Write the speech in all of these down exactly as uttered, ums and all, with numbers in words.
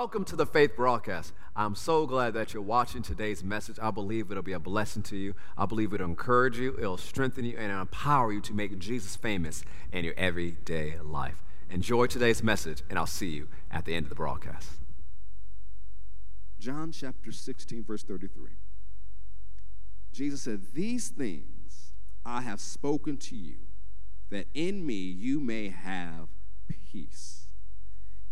Welcome to the Faith Broadcast. I'm so glad that you're watching today's message. I believe it'll be a blessing to you. I believe it'll encourage you, it'll strengthen you, and it'll empower you to make Jesus famous in your everyday life. Enjoy today's message, and I'll see you at the end of the broadcast. John chapter sixteen, verse thirty-three. Jesus said, "These things I have spoken to you, that in me you may have peace.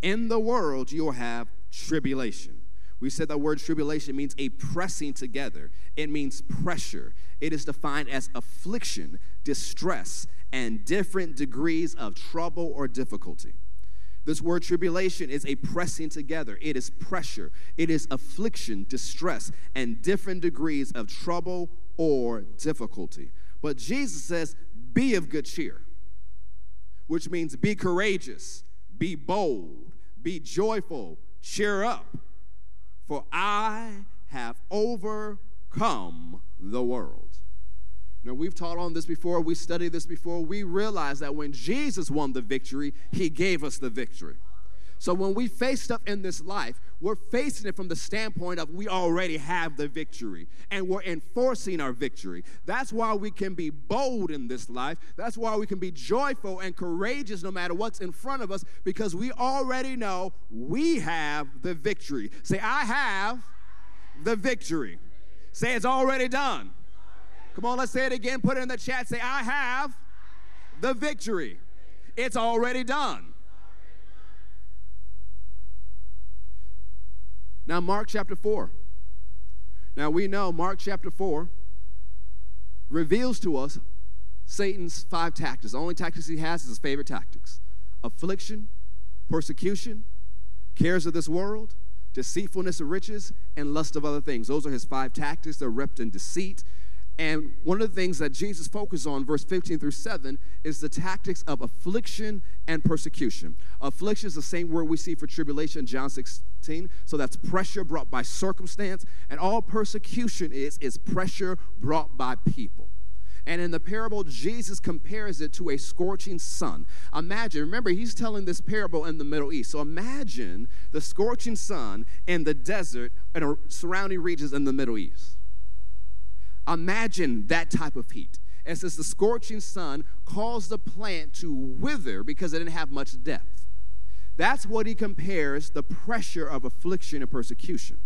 In the world, you will have tribulation." We said the word tribulation means a pressing together. It means pressure. It is defined as affliction, distress, and different degrees of trouble or difficulty. This word tribulation is a pressing together. It is pressure. It is affliction, distress, and different degrees of trouble or difficulty. But Jesus says, "Be of good cheer," which means be courageous. Be bold, be joyful, cheer up, for I have overcome the world. Now, we've taught on this before, we studied this before. We realize that when Jesus won the victory, he gave us the victory. So when we face stuff in this life, we're facing it from the standpoint of we already have the victory, and we're enforcing our victory. That's why we can be bold in this life. That's why we can be joyful and courageous no matter what's in front of us, because we already know we have the victory. Say, "I have the victory." Say, "It's already done." Come on, let's say it again. Put it in the chat. Say, "I have the victory. It's already done." Now, Mark chapter four. Now, we know Mark chapter four reveals to us Satan's five tactics. The only tactics he has is his favorite tactics: affliction, persecution, cares of this world, deceitfulness of riches, and lust of other things. Those are his five tactics. They're repped in deceit. And one of the things that Jesus focused on, verse fifteen through seven, is the tactics of affliction and persecution. Affliction is the same word we see for tribulation in John sixteen. So that's pressure brought by circumstance. And all persecution is, is pressure brought by people. And in the parable, Jesus compares it to a scorching sun. Imagine, remember, he's telling this parable in the Middle East. So imagine the scorching sun in the desert and surrounding regions in the Middle East. Imagine that type of heat. And since the scorching sun caused the plant to wither because it didn't have much depth, that's what he compares the pressure of affliction and persecution.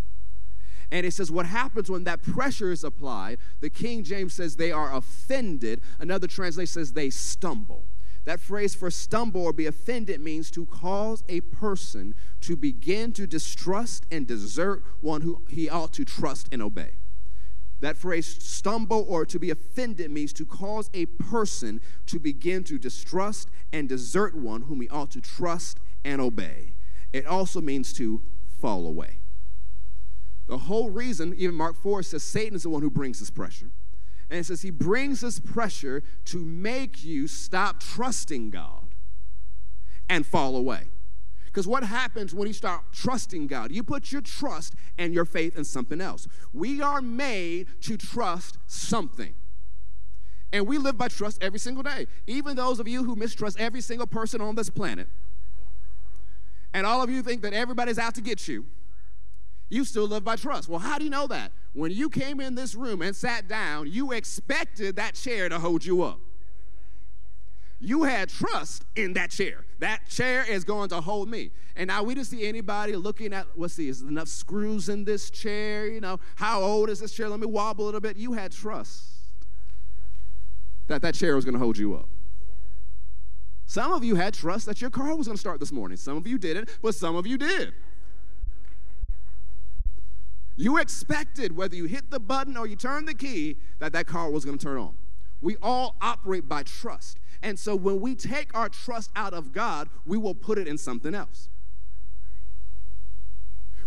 And it says what happens when that pressure is applied, the King James says they are offended. Another translation says they stumble. That phrase for stumble or be offended means to cause a person to begin to distrust and desert one who he ought to trust and obey. That phrase, stumble or to be offended, means to cause a person to begin to distrust and desert one whom he ought to trust and obey. It also means to fall away. The whole reason, even Mark four says, Satan is the one who brings this pressure. And it says he brings this pressure to make you stop trusting God and fall away. Because what happens when you start trusting God? You put your trust and your faith in something else. We are made to trust something. And we live by trust every single day. Even those of you who mistrust every single person on this planet, and all of you think that everybody's out to get you, you still live by trust. Well, how do you know that? When you came in this room and sat down, you expected that chair to hold you up. You had trust in that chair. That chair is going to hold me. And now we didn't see anybody looking at, let's see, is there enough screws in this chair? You know, how old is this chair? Let me wobble a little bit. You had trust that that chair was going to hold you up. Some of you had trust that your car was going to start this morning. Some of you didn't, but some of you did. You expected, whether you hit the button or you turned the key, that that car was going to turn on. We all operate by trust. And so when we take our trust out of God, we will put it in something else.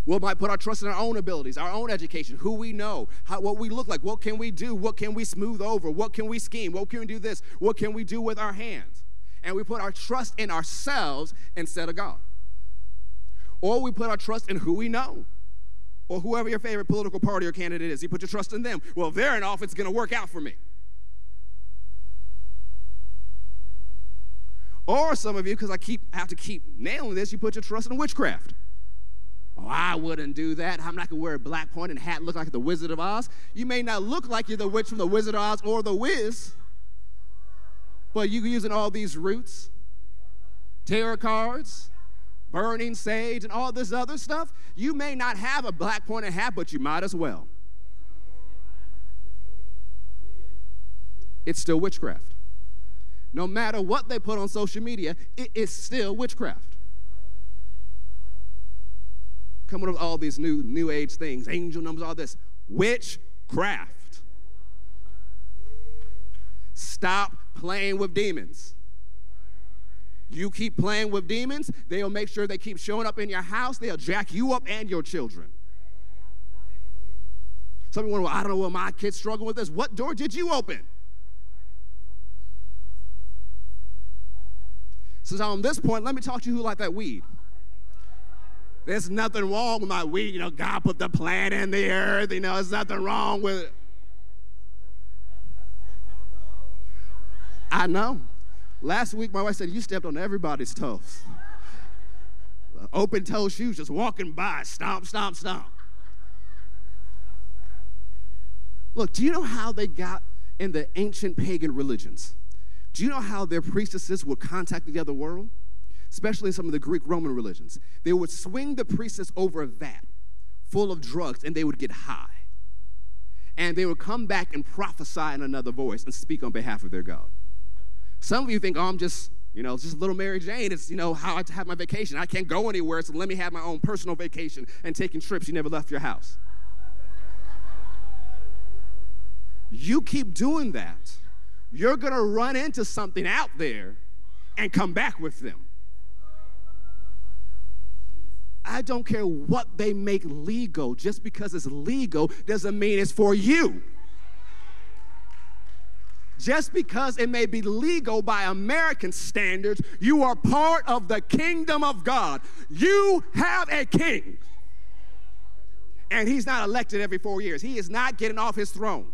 We might put our trust in our own abilities, our own education, who we know, how, what we look like, what can we do, what can we smooth over, what can we scheme, what can we do this, what can we do with our hands. And we put our trust in ourselves instead of God. Or we put our trust in who we know, or whoever your favorite political party or candidate is. You put your trust in them. Well, if they're in office, it's going to work out for me. Or some of you, because I keep have to keep nailing this, you put your trust in witchcraft. Oh, I wouldn't do that. I'm not going to wear a black point and hat and look like the Wizard of Oz. You may not look like you're the witch from the Wizard of Oz or the Wiz, but you're using all these roots, tarot cards, burning sage, and all this other stuff. You may not have a black pointed hat, but you might as well. It's still witchcraft. No matter what they put on social media, it is still witchcraft. Coming up with all these new new age things, angel numbers, all this. Witchcraft. Stop playing with demons. You keep playing with demons, they'll make sure they keep showing up in your house. They'll jack you up and your children. Some people wonder, well, I don't know, well, my kids struggle with this. What door did you open? So on this point, let me talk to you who like that weed. There's nothing wrong with my weed. You know, God put the plant in the earth. You know, there's nothing wrong with it. I know. Last week, my wife said, you stepped on everybody's toes. Open-toe shoes, just walking by, stomp, stomp, stomp. Look, do you know how they got in the ancient pagan religions? Do you know how their priestesses would contact the other world? Especially in some of the Greek Roman religions. They would swing the priestess over a vat full of drugs, and they would get high. And they would come back and prophesy in another voice and speak on behalf of their god. Some of you think, oh, I'm just, you know, just little Mary Jane. It's, you know, how I have my vacation. I can't go anywhere, so let me have my own personal vacation and taking trips. You never left your house. You keep doing that, you're going to run into something out there and come back with them. I don't care what they make legal. Just because it's legal doesn't mean it's for you. Just because it may be legal by American standards, you are part of the kingdom of God. You have a king. And he's not elected every four years. He is not getting off his throne.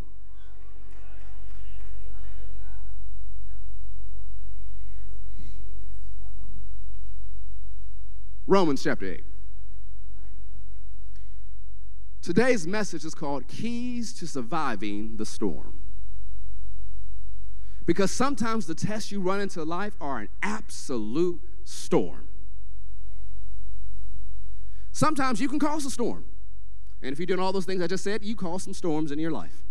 Romans chapter eight. Today's message is called Keys to Surviving the Storm. Because sometimes the tests you run into life are an absolute storm. Sometimes you can cause a storm. And if you're doing all those things I just said, you cause some storms in your life.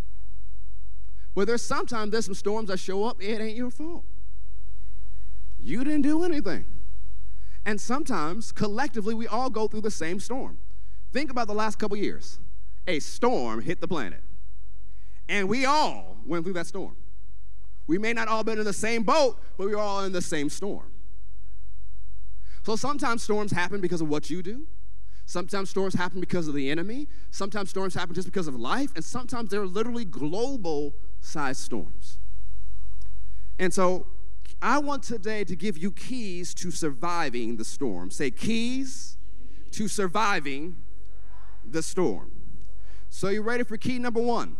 But there's sometimes there's some storms that show up, it ain't your fault. You didn't do anything. And sometimes, collectively, we all go through the same storm. Think about the last couple years. A storm hit the planet. And we all went through that storm. We may not all been in the same boat, but we're all in the same storm. So sometimes storms happen because of what you do. Sometimes storms happen because of the enemy. Sometimes storms happen just because of life. And sometimes they're literally global-sized storms. And so I want today to give you keys to surviving the storm. Say, keys to surviving the storm. So you ready for key number one?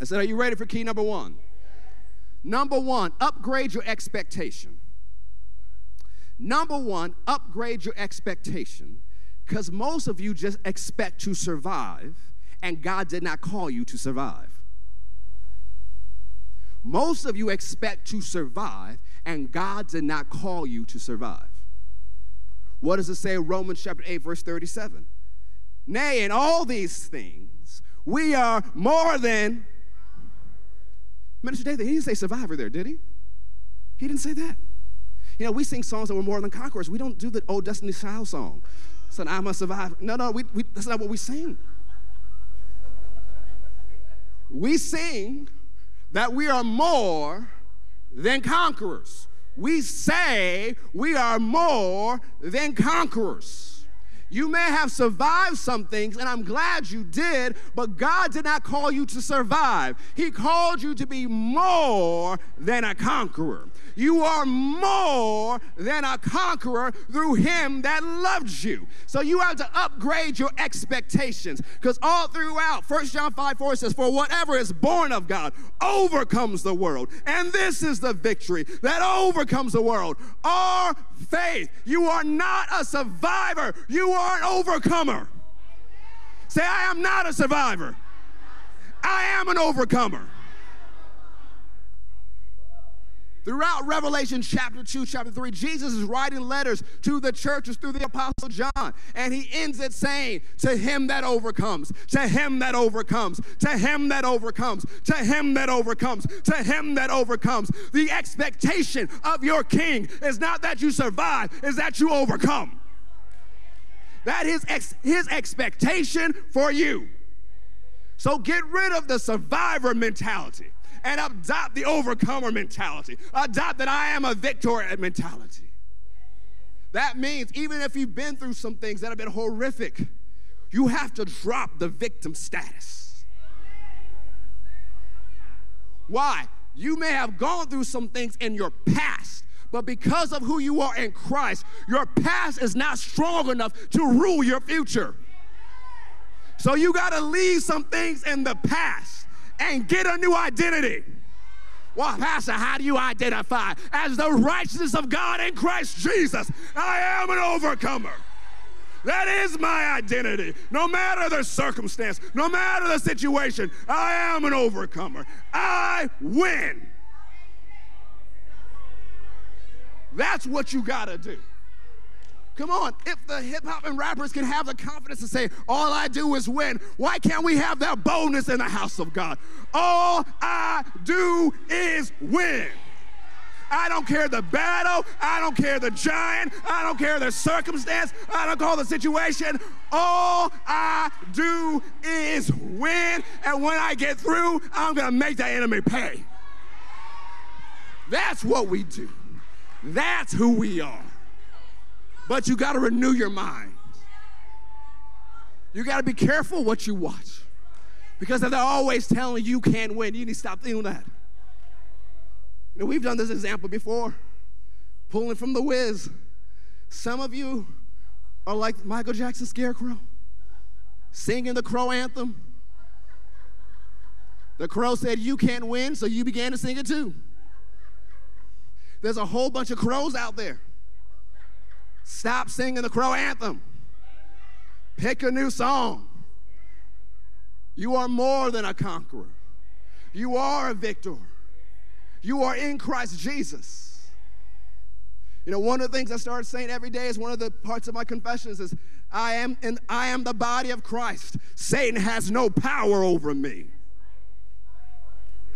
I said, are you ready for key number one? Number one, upgrade your expectation. Number one, upgrade your expectation, because most of you just expect to survive, and God did not call you to survive. Most of you expect to survive, and God did not call you to survive. What does it say in Romans chapter eight, verse thirty-seven? Nay, in all these things, we are more than... Minister David, he didn't say survivor there, did he? He didn't say that. You know, we sing songs that were more than conquerors. We don't do the old Destiny Child song. So I'm a survivor. No, no, we, we, that's not what we sing. We sing that we are more than conquerors. We say we are more than conquerors. You may have survived some things, and I'm glad you did, but God did not call you to survive. He called you to be more than a conqueror. You are more than a conqueror through him that loves you. So you have to upgrade your expectations, because all throughout First John five four says, for whatever is born of God overcomes the world. And this is the victory that overcomes the world, our faith. You are not a survivor. You are an overcomer. Say, I am not a survivor. I am an overcomer. Throughout Revelation chapter two, chapter three, Jesus is writing letters to the churches through the Apostle John, and he ends it saying, to him that overcomes, to him that overcomes, to him that overcomes, to him that overcomes, to him that overcomes. The expectation of your king is not that you survive, is that you overcome. That is ex- his expectation for you. So get rid of the survivor mentality and adopt the overcomer mentality. Adopt that I am a victor mentality. That means even if you've been through some things that have been horrific, you have to drop the victim status. Why? You may have gone through some things in your past, but because of who you are in Christ, your past is not strong enough to rule your future. So you got to leave some things in the past and get a new identity. Well, Pastor, how do you identify? As the righteousness of God in Christ Jesus. I am an overcomer. That is my identity. No matter the circumstance, no matter the situation, I am an overcomer. I win. That's what you got to do. Come on, if the hip-hop and rappers can have the confidence to say, all I do is win, why can't we have that boldness in the house of God? All I do is win. I don't care the battle. I don't care the giant. I don't care the circumstance. I don't care the situation. All I do is win. And when I get through, I'm going to make that enemy pay. That's what we do. That's who we are. But you got to renew your mind. You got to be careful what you watch, because if they're always telling you you can't win, you need to stop doing that. You know, we've done this example before, pulling from the whiz. Some of you are like Michael Jackson's Scarecrow, singing the Crow anthem. The Crow said you can't win, so you began to sing it too. There's a whole bunch of crows out there. Stop singing the Crow anthem. Pick a new song. You are more than a conqueror. You are a victor. You are in Christ Jesus. You know, one of the things I started saying every day is one of the parts of my confessions is, I am, and I am the body of Christ. Satan has no power over me.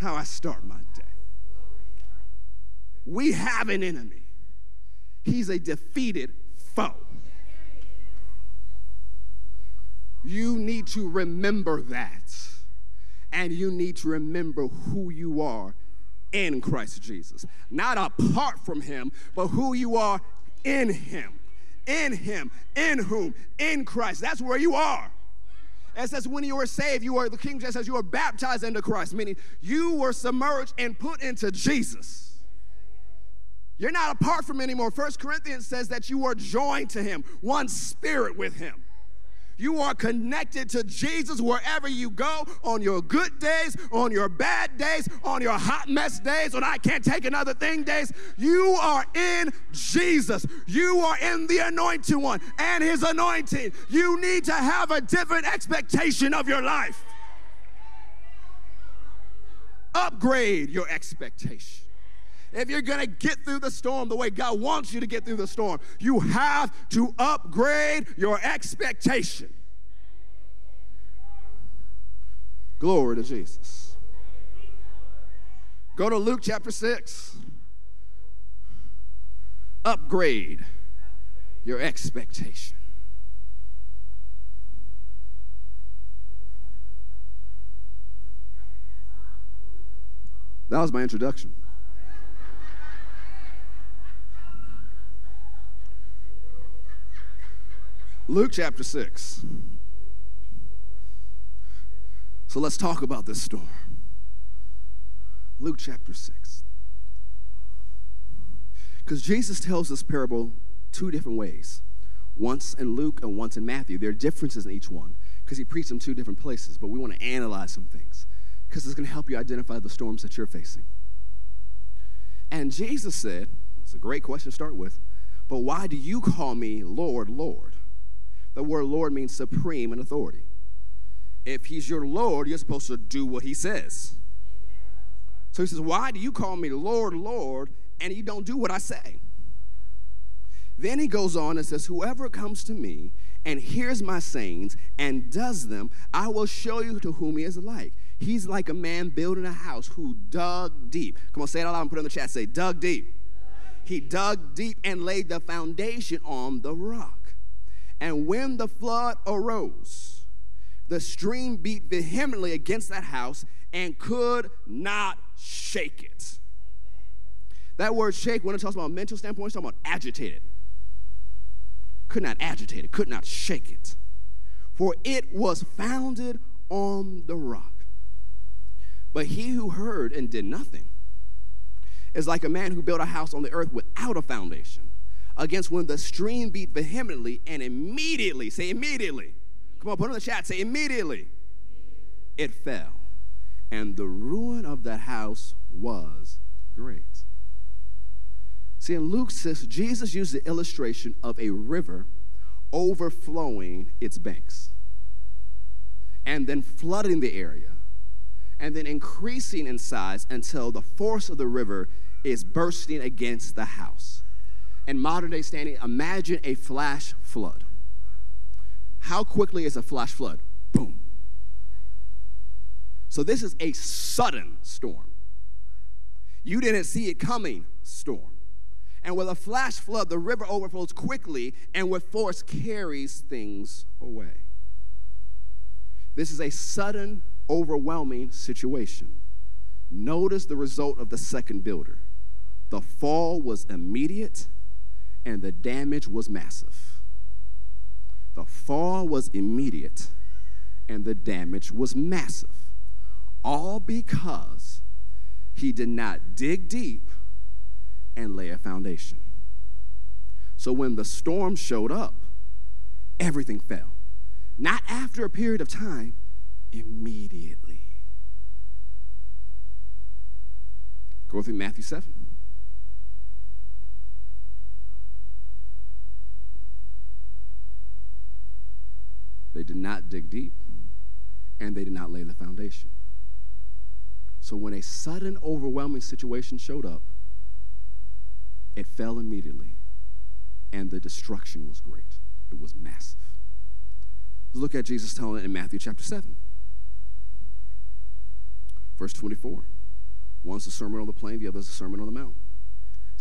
How I start my day. We have an enemy. He's a defeated foe. You need to remember that. And you need to remember who you are in Christ Jesus. Not apart from him, but who you are in him. In him. In whom? In Christ. That's where you are. It says when you were saved, you are, the King James says you were baptized into Christ, meaning you were submerged and put into Jesus. You're not apart from him anymore. First Corinthians says that you are joined to him, one spirit with him. You are connected to Jesus wherever you go, on your good days, on your bad days, on your hot mess days, on I can't take another thing days. You are in Jesus. You are in the anointed one and his anointing. You need to have a different expectation of your life. Upgrade your expectation. If you're going to get through the storm the way God wants you to get through the storm, you have to upgrade your expectation. Glory to Jesus. Go to Luke chapter six. Upgrade your expectation. That was my introduction. Luke chapter six. So let's talk about this storm. Luke chapter six. Because Jesus tells this parable two different ways, once in Luke and once in Matthew. There are differences in each one because he preached them two different places, but we want to analyze some things because it's going to help you identify the storms that you're facing. And Jesus said, it's a great question to start with, but why do you call me Lord, Lord? The word Lord means supreme in authority. If he's your Lord, you're supposed to do what he says. So he says, why do you call me Lord, Lord, and you don't do what I say? Then he goes on and says, whoever comes to me and hears my sayings and does them, I will show you to whom he is like. He's like a man building a house who dug deep. Come on, say it out loud and put it in the chat. Say, dug deep. He dug deep and laid the foundation on the rock. And when the flood arose, the stream beat vehemently against that house and could not shake it. That word shake, when it talks about a mental standpoint, it's talking about agitated. Could not agitate it, could not shake it. For it was founded on the rock. But he who heard and did nothing is like a man who built a house on the earth without a foundation, against when the stream beat vehemently and immediately, say immediately, come on, put it in the chat, say immediately, it fell. And the ruin of that house was great. See, in Luke says, Jesus used the illustration of a river overflowing its banks and then flooding the area and then increasing in size until the force of the river is bursting against the house. In modern day standing, imagine a flash flood. How quickly is a flash flood? Boom. So this is a sudden storm. You didn't see it coming storm. And with a flash flood, the river overflows quickly and with force carries things away. This is a sudden, overwhelming situation. Notice the result of the second builder. The fall was immediate and the damage was massive. The fall was immediate and the damage was massive. All because he did not dig deep and lay a foundation. So when the storm showed up, everything fell. Not after a period of time, immediately. Go through Matthew seven. They did not dig deep, and they did not lay the foundation. So when a sudden, overwhelming situation showed up, it fell immediately, and the destruction was great. It was massive. Look at Jesus telling it in Matthew chapter seven, verse twenty-four. One's a sermon on the plain, the other's a sermon on the mount. It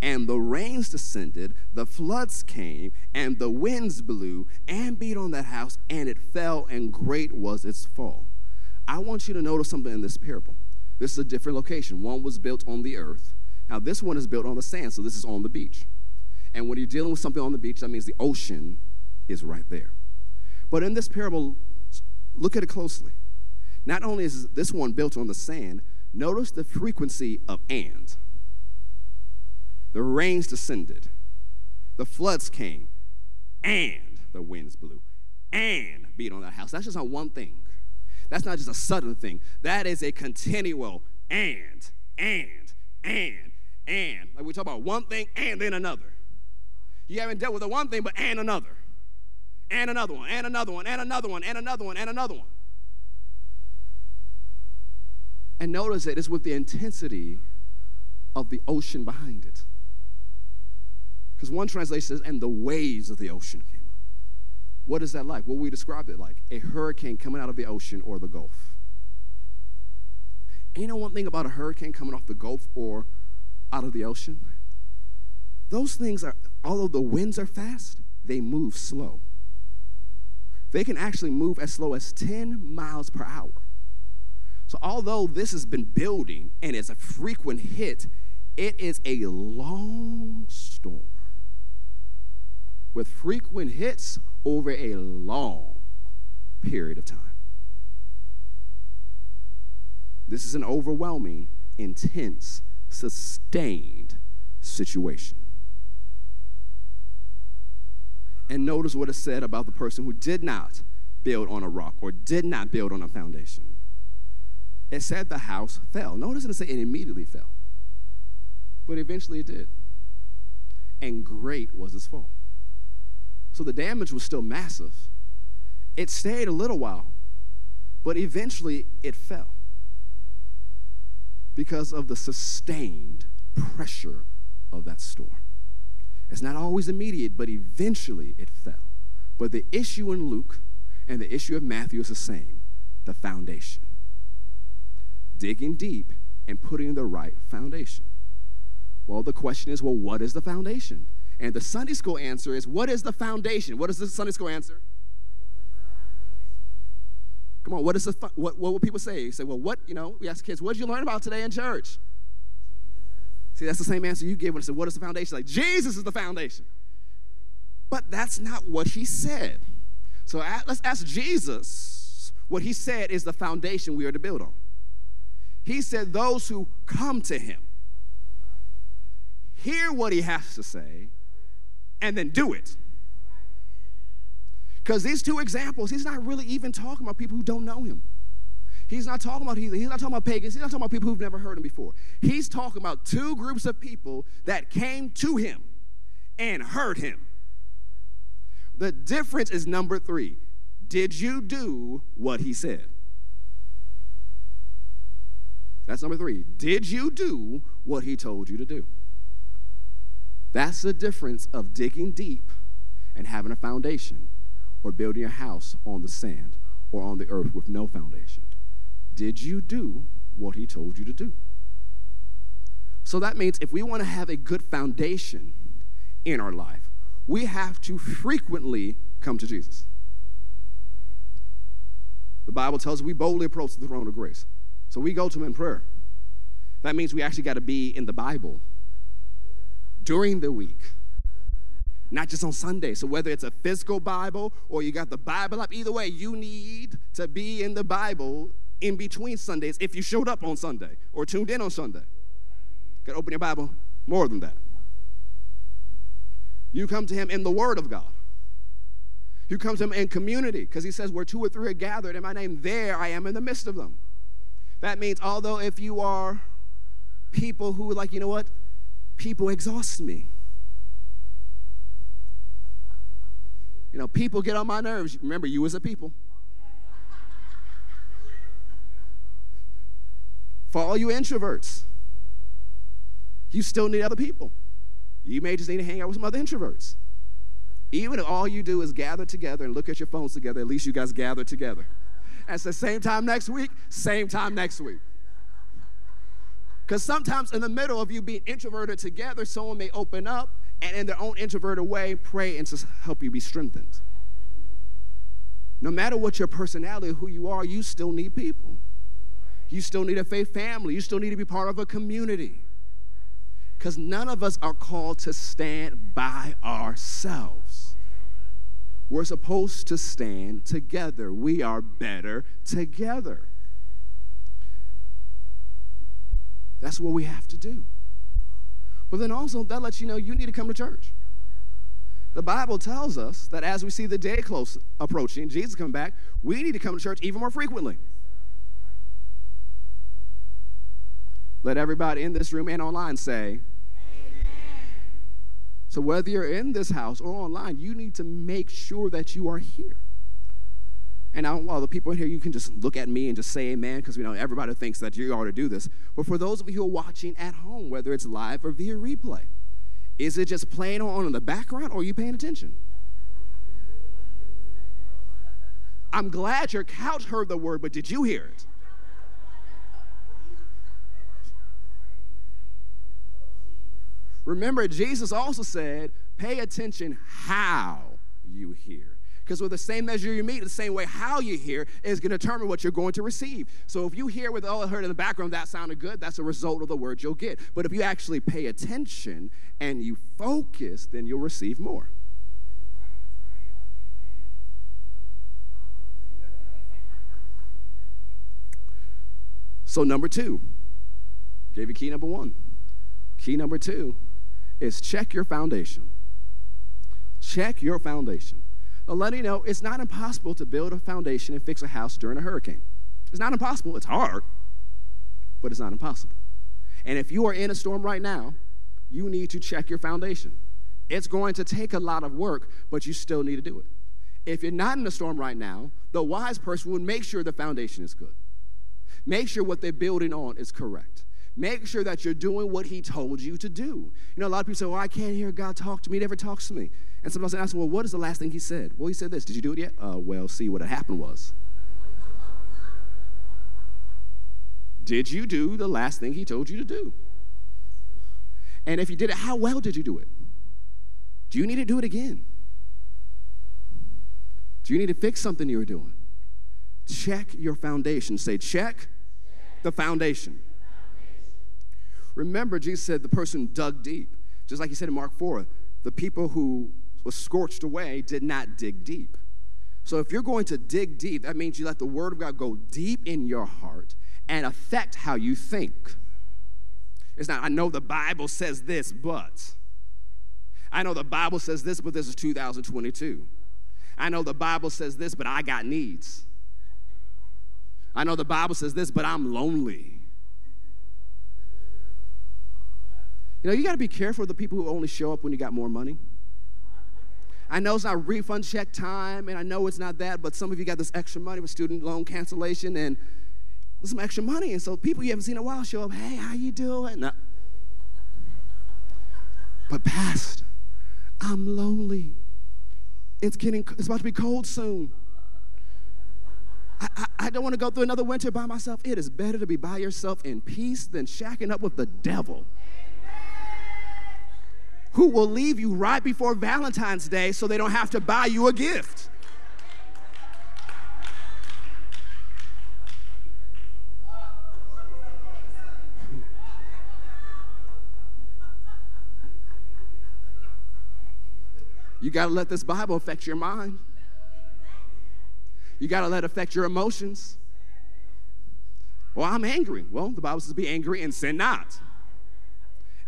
And the rains descended, the floods came, and the winds blew and beat on that house, and it fell, and great was its fall. I want you to notice something in this parable. This is a different location. One was built on the earth. Now, this one is built on the sand, so this is on the beach. And when you're dealing with something on the beach, that means the ocean is right there. But in this parable, look at it closely. Not only is this one built on the sand, notice the frequency of and. The rains descended, the floods came, and the winds blew, and beat on that house. That's just not one thing. That's not just a sudden thing. That is a continual and, and, and. And, like we talk about one thing and then another. You haven't dealt with the one thing, but and another. And another one, and another one, and another one, and another one, and another one. And notice that it's with the intensity of the ocean behind it. Because one translation says, and the waves of the ocean came up. What is that like? What we describe it like? A hurricane coming out of the ocean or the Gulf. And you know one thing about a hurricane coming off the Gulf or out of the ocean? Those things are, although the winds are fast, they move slow. they can actually move as slow as ten miles per hour. So although this has been building and it's a frequent hit, it is a long storm with frequent hits over a long period of time. This is an overwhelming, intense, sustained situation. And notice what it said about the person who did not build on a rock or did not build on a foundation. It said the house fell. Notice it said it immediately fell. But eventually it did. And great was its fall. So the damage was still massive. It stayed a little while, but eventually it fell because of the sustained pressure of that storm. It's not always immediate, but eventually it fell. But the issue in Luke and the issue of Matthew is the same, the foundation. Digging deep and putting the right foundation. Well, the question is, well, what is the foundation? And the Sunday school answer is, what is the foundation? What is the Sunday school answer? Come on, what is the what? What will people say? You say, well, what, you know, we ask kids, what did you learn about today in church? See, that's the same answer you gave when I said, what is the foundation? Like, Jesus is the foundation. But that's not what he said. So at, let's ask Jesus what he said is the foundation we are to build on. He said those who come to him, hear what he has to say, and then do it. Because these two examples, he's not really even talking about people who don't know him. He's not talking about heathen. He's not talking about pagans. He's not talking about people who've never heard him before. He's talking about two groups of people that came to him and heard him. The difference is number three. Did you do what he said? That's number three. Did you do what he told you to do? That's the difference of digging deep and having a foundation, or building a house on the sand or on the earth with no foundation. Did you do what he told you to do? So that means if we want to have a good foundation in our life, we have to frequently come to Jesus. The Bible tells us we boldly approach the throne of grace. So we go to him in prayer. That means we actually got to be in the Bible during the week, not just on Sunday. So whether it's a physical Bible or you got the Bible up, either way, you need to be in the Bible in between Sundays, if you showed up on Sunday or tuned in on Sunday. Got to open your Bible more than that. You come to him in the Word of God. You come to him in community, because he says, where two or three are gathered in my name, there I am in the midst of them. That means, although if you are people who are like, you know what, people exhaust me. You know, people get on my nerves. Remember, you as a people. For all you introverts, you still need other people. You may just need to hang out with some other introverts. Even if all you do is gather together and look at your phones together, at least you guys gather together. And it's the same time next week, same time next week. Because sometimes in the middle of you being introverted together, someone may open up and in their own introverted way, pray and just help you be strengthened. No matter what your personality, who you are, you still need people. You still need a faith family. You still need to be part of a community. Because none of us are called to stand by ourselves. We're supposed to stand together. We are better together. That's what we have to do. But then also, that lets you know you need to come to church. The Bible tells us that as we see the day close approaching, Jesus coming back, we need to come to church even more frequently. Let everybody in this room and online say, amen. So whether you're in this house or online, you need to make sure that you are here. And now, while the people in here, you can just look at me and just say amen, because we know everybody thinks that you ought to do this. But for those of you who are watching at home, whether it's live or via replay, is it just playing on in the background, or are you paying attention? I'm glad your couch heard the word, but did you hear it? Remember, Jesus also said, pay attention how you hear. Because with the same measure you meet, the same way how you hear is going to determine what you're going to receive. So if you hear with, oh, I heard in the background, that sounded good, that's a result of the word you'll get. But if you actually pay attention and you focus, then you'll receive more. So number two, gave you key number one. Key number two is check your foundation. Check your foundation. I'll let you know, it's not impossible to build a foundation and fix a house during a hurricane. It's not impossible. It's hard, but it's not impossible. And if you are in a storm right now, you need to check your foundation. It's going to take a lot of work, but you still need to do it. If you're not in a storm right now, the wise person would make sure the foundation is good. Make sure what they're building on is correct. Make sure that you're doing what he told you to do. You know, a lot of people say, well, I can't hear God talk to me. He never talks to me. And sometimes I ask them, well, what is the last thing he said? Well, he said this. Did you do it yet? Uh, well, see, what had happened was. Did you do the last thing he told you to do? And if you did it, how well did you do it? Do you need to do it again? Do you need to fix something you were doing? Check your foundation. Say, check, check. The foundation. Remember, Jesus said the person dug deep. Just like he said in Mark four, the people who were scorched away did not dig deep. So if you're going to dig deep, that means you let the word of God go deep in your heart and affect how you think. It's not, I know the Bible says this, but. I know the Bible says this, but this is two thousand twenty-two. I know the Bible says this, but I got needs. I know the Bible says this, but I'm lonely. You know, you got to be careful of the people who only show up when you got more money. I know it's not refund check time, and I know it's not that, but some of you got this extra money with student loan cancellation and some extra money, and so people you haven't seen in a while show up, hey, how you doing? No. But pastor, I'm lonely. It's getting, it's about to be cold soon. I, I, I don't want to go through another winter by myself. It is better to be by yourself in peace than shacking up with the devil, who will leave you right before Valentine's Day so they don't have to buy you a gift. You got to let this Bible affect your mind. You got to let it affect your emotions. Well, I'm angry. Well, the Bible says be angry and sin not.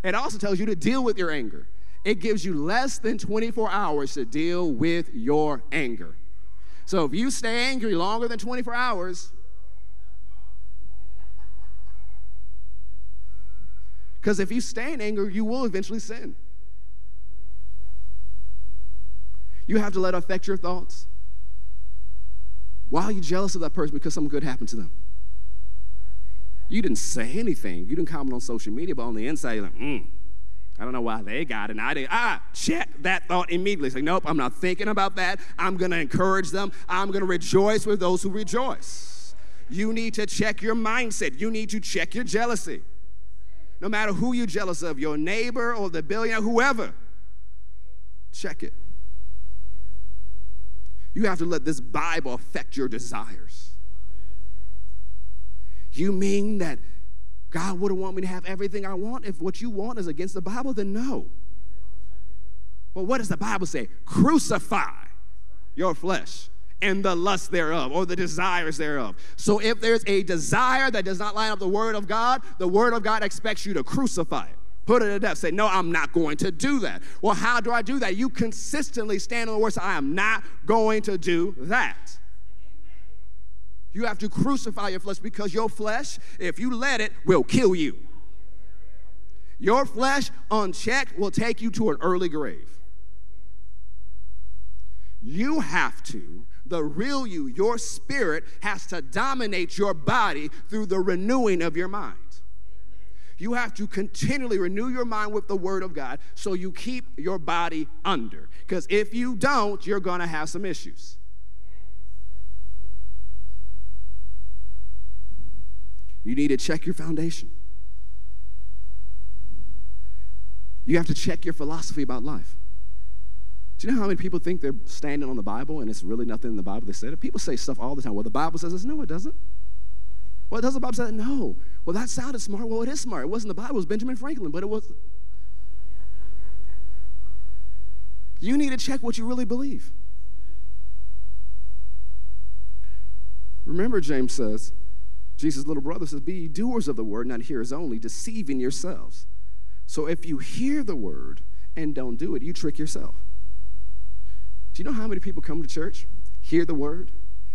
It also tells you to deal with your anger. It gives you less than twenty-four hours to deal with your anger. So if you stay angry longer than twenty-four hours, because if you stay in anger, you will eventually sin. You have to let it affect your thoughts. Why are you jealous of that person? Because something good happened to them. You didn't say anything. You didn't comment on social media, but on the inside, you're like, mm. I don't know why they got it. And I didn't. Ah, check that thought immediately. It's like, nope, I'm not thinking about that. I'm going to encourage them. I'm going to rejoice with those who rejoice. You need to check your mindset. You need to check your jealousy. No matter who you're jealous of, your neighbor or the billionaire, whoever, check it. You have to let this Bible affect your desires. You mean that God wouldn't want me to have everything I want? If what you want is against the Bible, then no. Well, what does the Bible say? Crucify your flesh and the lust thereof, or the desires thereof. So if there's a desire that does not line up the Word of God, the Word of God expects you to crucify it. Put it to death. Say, no, I'm not going to do that. Well, how do I do that? You consistently stand on the Word. Say, I am not going to do that. You have to crucify your flesh, because your flesh, if you let it, will kill you. Your flesh, unchecked, will take you to an early grave. You have to, the real you, your spirit, has to dominate your body through the renewing of your mind. You have to continually renew your mind with the Word of God so you keep your body under. Because if you don't, you're going to have some issues. You need to check your foundation. You have to check your philosophy about life. Do you know how many people think they're standing on the Bible and it's really nothing in the Bible they said? People say stuff all the time. Well, the Bible says this. No, it doesn't. Well, does the Bible say that? No. Well, that sounded smart. Well, it is smart. It wasn't the Bible. It was Benjamin Franklin, but it was. You need to check what you really believe. Remember, James says, Jesus' little brother says, be ye doers of the word, not hearers only, deceiving yourselves. So if you hear the word and don't do it, you trick yourself. Do you know how many people come to church, hear the word,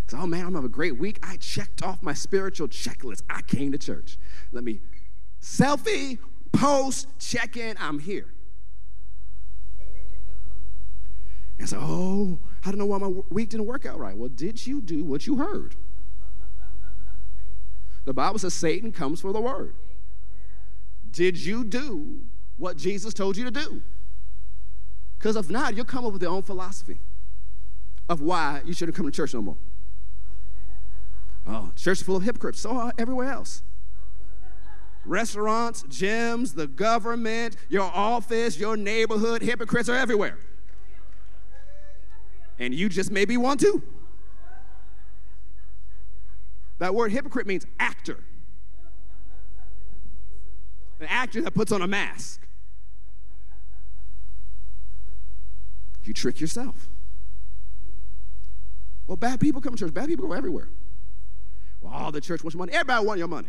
say, oh, man, I'm having a great week. I checked off my spiritual checklist. I came to church. Let me selfie, post, check in, I'm here. And say, oh, I don't know why my week didn't work out right. Well, did you do what you heard? The Bible says Satan comes for the word. Did you do what Jesus told you to do? Because if not, you'll come up with your own philosophy of why you shouldn't come to church no more. Oh, church is full of hypocrites. So are everywhere else. Restaurants, gyms, the government, your office, your neighborhood, hypocrites are everywhere. And you just maybe want to. That word hypocrite means actor. An actor that puts on a mask. You trick yourself. Well, bad people come to church. Bad people go everywhere. Well, all the church wants your money. Everybody wants your money.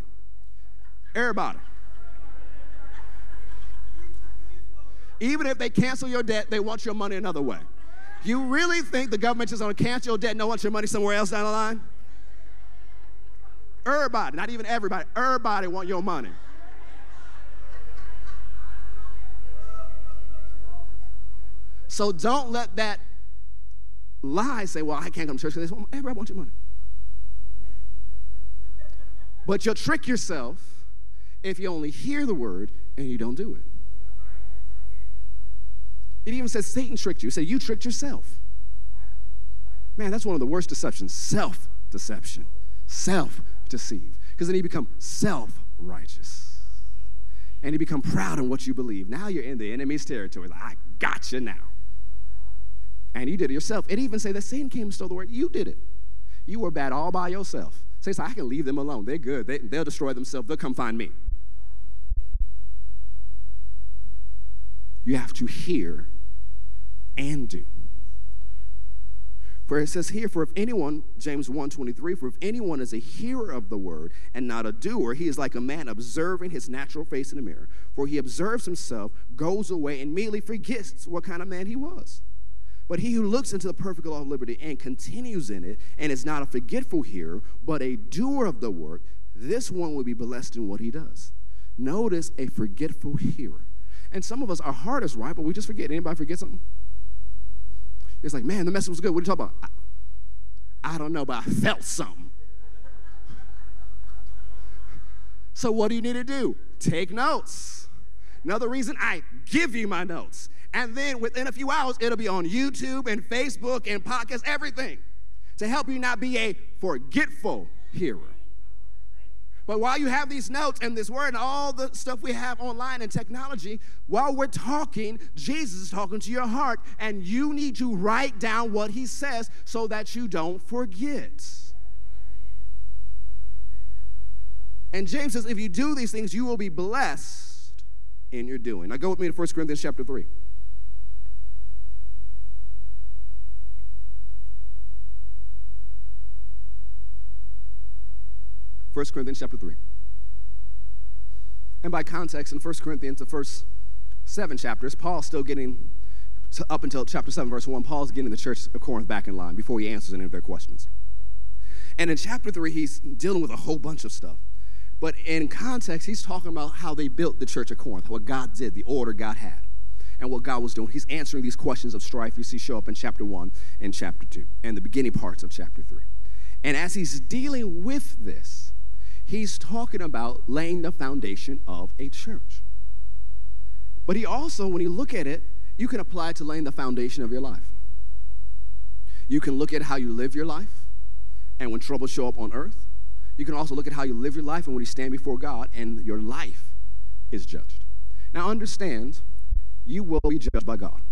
Everybody. Even if they cancel your debt, they want your money another way. You really think the government is going to cancel your debt and don't want your money somewhere else down the line? Everybody, not even everybody, everybody want your money. So don't let that lie say, well, I can't come to church because everybody wants your money. But you'll trick yourself if you only hear the word and you don't do it. It even says Satan tricked you. It said you tricked yourself. Man, that's one of the worst deceptions. Self-deception. Self-deceive. Because then you become self-righteous. And you become proud in what you believe. Now you're in the enemy's territory. Like, I got you now. And you did it yourself. It even said that Satan came and stole the word. You did it. You were bad all by yourself. Satan's like, I can leave them alone. They're good. They, they'll destroy themselves. They'll come find me. You have to hear and do. For it says here, for if anyone, James one twenty-three, for if anyone is a hearer of the word and not a doer, he is like a man observing his natural face in the mirror. For he observes himself, goes away, and immediately forgets what kind of man he was. But he who looks into the perfect law of liberty and continues in it, and is not a forgetful hearer, but a doer of the work, this one will be blessed in what he does. Notice a forgetful hearer. And some of us, our heart is right, but we just forget. Anybody forget something? It's like, man, the message was good. What are you talking about? I, I don't know, but I felt something. So what do you need to do? Take notes. Another reason, I give you my notes. And then within a few hours, it'll be on YouTube and Facebook and podcasts, everything, to help you not be a forgetful hearer. But while you have these notes and this word and all the stuff we have online and technology, while we're talking, Jesus is talking to your heart, and you need to write down what he says so that you don't forget. And James says, if you do these things, you will be blessed in your doing. Now go with me to First Corinthians chapter three. First Corinthians chapter three. And by context, in First Corinthians, the first seven chapters, Paul's still getting, to, up until chapter seven, verse one, Paul's getting the church of Corinth back in line before he answers any of their questions. And in chapter three, he's dealing with a whole bunch of stuff. But in context, he's talking about how they built the church of Corinth, what God did, the order God had, and what God was doing. He's answering these questions of strife you see show up in chapter one and chapter two, and the beginning parts of chapter three. And as he's dealing with this, he's talking about laying the foundation of a church. But he also, when you look at it, you can apply it to laying the foundation of your life. You can look at how you live your life and when troubles show up on earth. You can also look at how you live your life and when you stand before God and your life is judged. Now understand, you will be judged by God.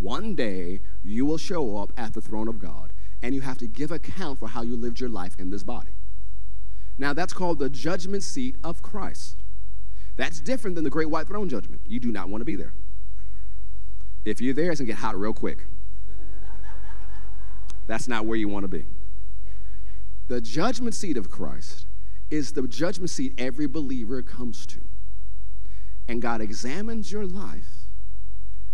One day, you will show up at the throne of God, and you have to give account for how you lived your life in this body. Now, that's called the judgment seat of Christ. That's different than the great white throne judgment. You do not want to be there. If you're there, it's going to get hot real quick. That's not where you want to be. The judgment seat of Christ is the judgment seat every believer comes to. And God examines your life,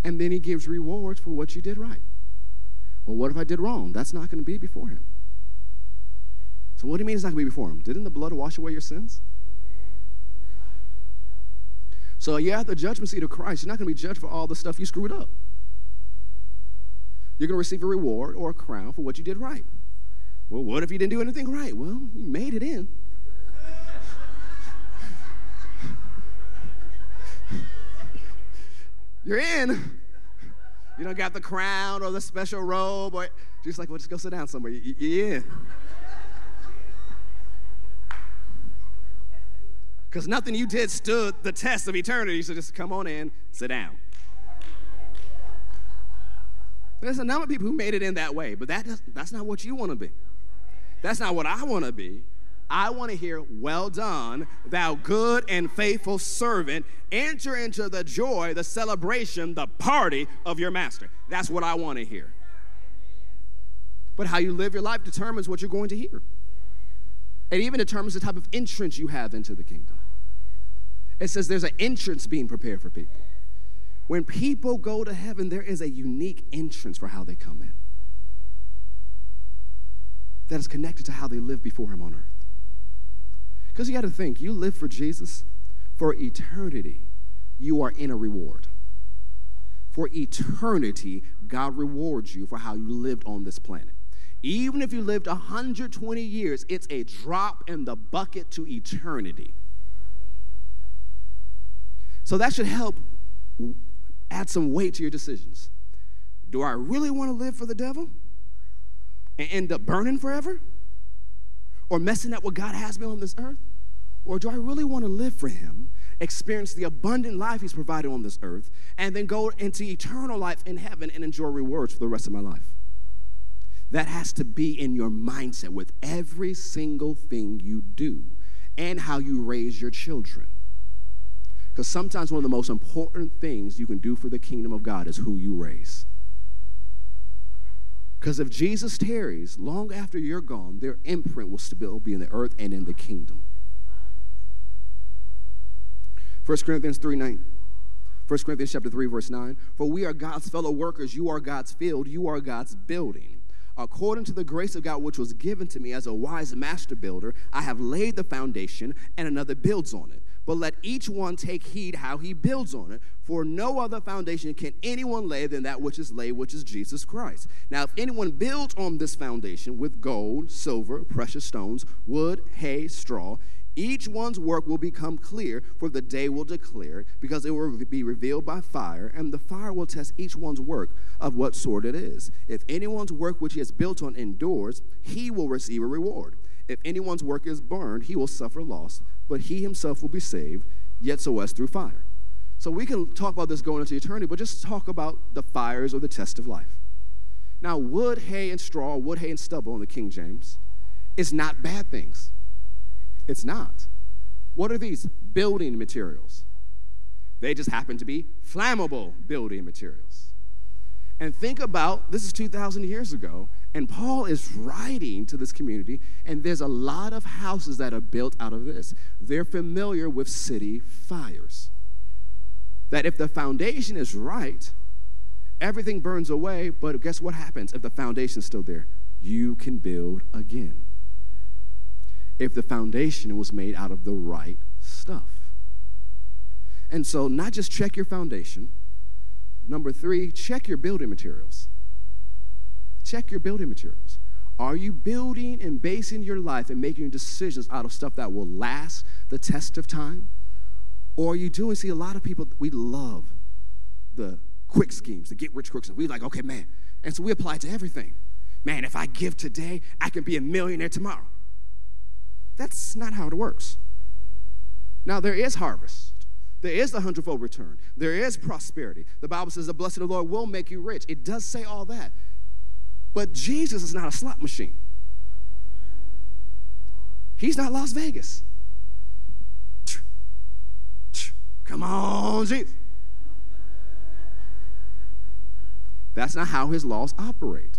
and then he gives rewards for what you did right. Well, what if I did wrong? That's not going to be before him. So what do you mean it's not going to be before him? Didn't the blood wash away your sins? So you're at the judgment seat of Christ. You're not going to be judged for all the stuff you screwed up. You're going to receive a reward or a crown for what you did right. Well, what if you didn't do anything right? Well, you made it in. You're in. You don't got the crown or the special robe, or just like, well, just go sit down somewhere. You're in. Because nothing you did stood the test of eternity, so just come on in, sit down. There's a number of people who made it in that way, but that does, that's not what you want to be. That's not what I want to be. I want to hear, well done, thou good and faithful servant. Enter into the joy, the celebration, the party of your master. That's what I want to hear. But how you live your life determines what you're going to hear. It even determines the type of entrance you have into the kingdom. It says there's an entrance being prepared for people. When people go to heaven, there is a unique entrance for how they come in that is connected to how they live before him on earth. Because you got to think, you live for Jesus for eternity, you are in a reward. For eternity, God rewards you for how you lived on this planet. Even if you lived one hundred twenty years, it's a drop in the bucket to eternity. So that should help add some weight to your decisions. Do I really want to live for the devil and end up burning forever? Or messing up what God has me on this earth? Or do I really want to live for him, experience the abundant life he's provided on this earth, and then go into eternal life in heaven and enjoy rewards for the rest of my life? That has to be in your mindset with every single thing you do and how you raise your children. Because sometimes one of the most important things you can do for the kingdom of God is who you raise. Because if Jesus tarries, long after you're gone, their imprint will still be in the earth and in the kingdom. First Corinthians three nine. First Corinthians chapter three, verse nine. For we are God's fellow workers. You are God's field. You are God's building. According to the grace of God which was given to me as a wise master builder, I have laid the foundation, and another builds on it. But let each one take heed how he builds on it, for no other foundation can anyone lay than that which is laid, which is Jesus Christ. Now, if anyone builds on this foundation with gold, silver, precious stones, wood, hay, straw, each one's work will become clear, for the day will declare it, because it will be revealed by fire, and the fire will test each one's work of what sort it is. If anyone's work which he has built on endures, he will receive a reward. If anyone's work is burned, he will suffer loss, but he himself will be saved, yet so as through fire. So we can talk about this going into eternity, but just talk about the fires or the test of life. Now, wood, hay, and straw, wood, hay, and stubble in the King James is not bad things. It's not. What are these? Building materials. They just happen to be flammable building materials. And think about, this is two thousand years ago, and Paul is writing to this community, and there's a lot of houses that are built out of this. They're familiar with city fires. That if the foundation is right, everything burns away, but guess what happens? If the foundation's still there, you can build again. If the foundation was made out of the right stuff. And so not just check your foundation. Number three, check your building materials. Check your building materials. Are you building and basing your life and making decisions out of stuff that will last the test of time? Or are you doing, see, a lot of people, we love the quick schemes, the get rich quick schemes. We're like, okay, man. And so we apply it to everything. Man, if I give today, I can be a millionaire tomorrow. That's not how it works. Now, there is harvest. There is the hundredfold return. There is prosperity. The Bible says the blessing of the Lord will make you rich. It does say all that. But Jesus is not a slot machine. He's not Las Vegas. Come on, Jesus. That's not how his laws operate.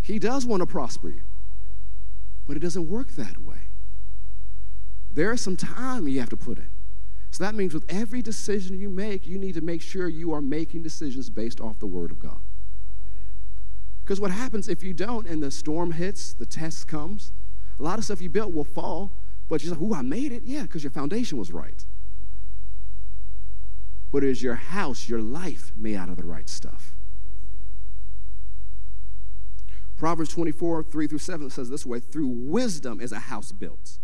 He does want to prosper you, but it doesn't work that way. There is some time you have to put in. So that means with every decision you make, you need to make sure you are making decisions based off the Word of God. Because what happens if you don't and the storm hits, the test comes, a lot of stuff you built will fall, but you're like, ooh, I made it. Yeah, because your foundation was right. But is your house, your life made out of the right stuff? Proverbs twenty-four, three through seven says this way, through wisdom is a house built,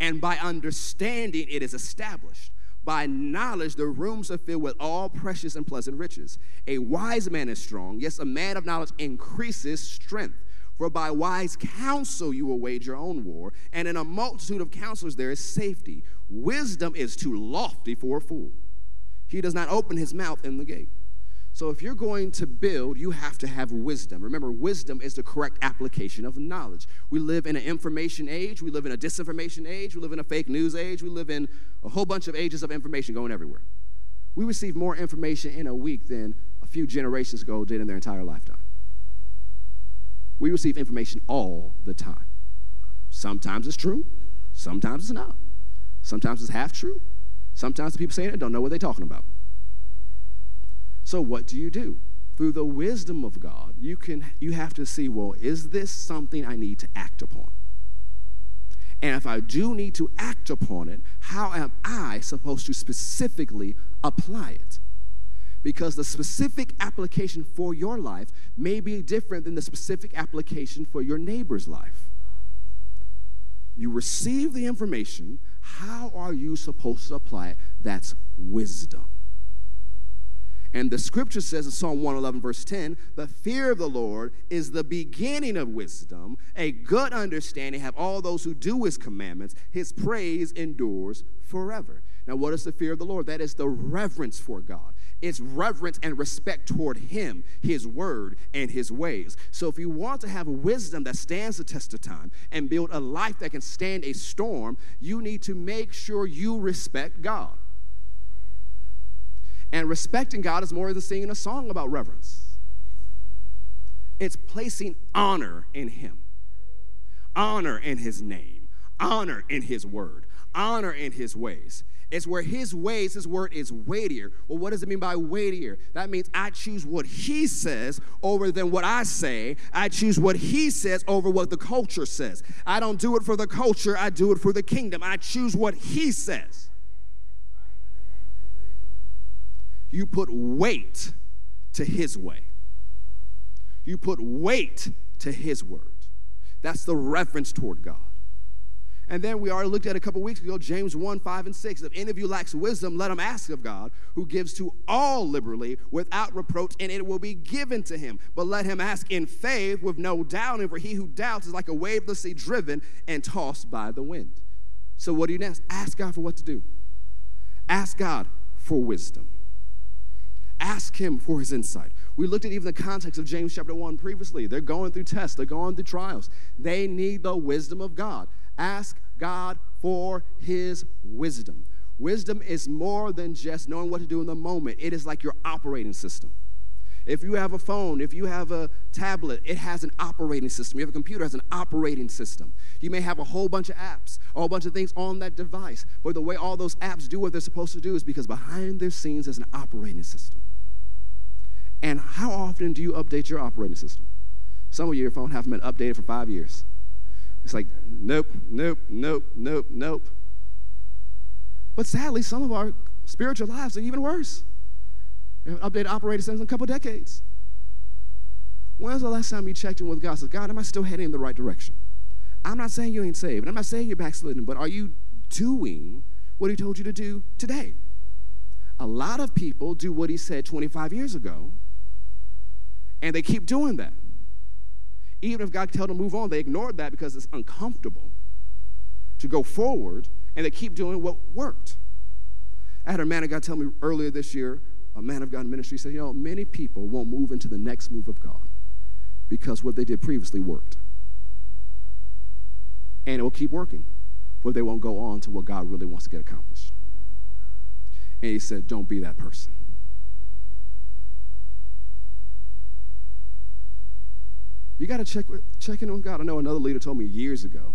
and by understanding it is established. By knowledge the rooms are filled with all precious and pleasant riches. A wise man is strong, yes, a man of knowledge increases strength. For by wise counsel you will wage your own war, and in a multitude of counselors there is safety. Wisdom is too lofty for a fool. He does not open his mouth in the gate. So if you're going to build, you have to have wisdom. Remember, wisdom is the correct application of knowledge. We live in an information age. We live in a disinformation age. We live in a fake news age. We live in a whole bunch of ages of information going everywhere. We receive more information in a week than a few generations ago did in their entire lifetime. We receive information all the time. Sometimes it's true. Sometimes it's not. Sometimes it's half true. Sometimes the people saying it don't know what they're talking about. So what do you do? Through the wisdom of God, you can you have to see, well, is this something I need to act upon? And if I do need to act upon it, how am I supposed to specifically apply it? Because the specific application for your life may be different than the specific application for your neighbor's life. You receive the information, how are you supposed to apply it? That's wisdom. And the scripture says in Psalm one eleven, verse ten, the fear of the Lord is the beginning of wisdom. A good understanding have all those who do his commandments. His praise endures forever. Now, what is the fear of the Lord? That is the reverence for God. It's reverence and respect toward him, his word, and his ways. So if you want to have wisdom that stands the test of time and build a life that can stand a storm, you need to make sure you respect God. And respecting God is more than singing a song about reverence. It's placing honor in him, honor in his name, honor in his word, honor in his ways. It's where his ways, his word is weightier. Well, what does it mean by weightier? That means I choose what he says over than what I say. I choose what he says over what the culture says. I don't do it for the culture. I do it for the kingdom. I choose what he says. You put weight to his way. You put weight to his word. That's the reference toward God. And then we already looked at a couple weeks ago, James one, five, and six. If any of you lacks wisdom, let him ask of God, who gives to all liberally without reproach, and it will be given to him. But let him ask in faith with no doubting, for he who doubts is like a wave of the sea driven and tossed by the wind. So what do you next? Ask God for what to do. Ask God for wisdom. Ask him for his insight. We looked at even the context of James chapter one previously. They're going through tests. They're going through trials. They need the wisdom of God. Ask God for his wisdom. Wisdom is more than just knowing what to do in the moment. It is like your operating system. If you have a phone, if you have a tablet, it has an operating system. You have a computer, it has an operating system. You may have a whole bunch of apps, a whole bunch of things on that device, but the way all those apps do what they're supposed to do is because behind their scenes there's an operating system. And how often do you update your operating system? Some of your phone haven't been updated for five years. It's like, nope, nope, nope, nope, nope. But sadly, some of our spiritual lives are even worse. We haven't updated operating systems in a couple decades. When's the last time you checked in with God? Said, God, am I still heading in the right direction? I'm not saying you ain't saved. I'm not saying you're backslidden, but are you doing what he told you to do today? A lot of people do what he said twenty-five years ago, and they keep doing that. Even if God told them to move on, they ignored that because it's uncomfortable to go forward, and they keep doing what worked. I had a man of God tell me earlier this year, a man of God in ministry, said, you know, many people won't move into the next move of God because what they did previously worked. And it will keep working, but they won't go on to what God really wants to get accomplished. And he said, don't be that person. You got to check with, check in with God. I know another leader told me years ago,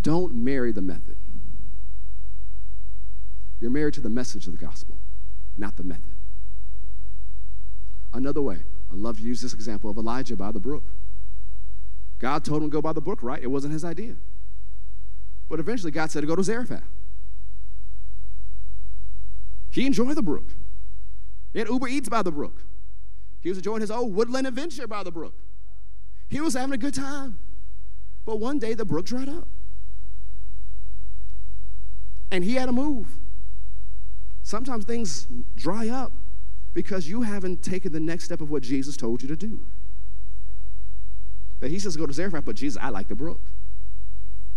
don't marry the method. You're married to the message of the gospel, not the method. Another way, I love to use this example of Elijah by the brook. God told him to go by the brook, right? It wasn't his idea. But eventually God said to go to Zarephath. He enjoyed the brook. He had Uber Eats by the brook. He was enjoying his old woodland adventure by the brook. He was having a good time. But one day the brook dried up. And he had to move. Sometimes things dry up because you haven't taken the next step of what Jesus told you to do. That he says go to Zarephath, but Jesus, I like the brook.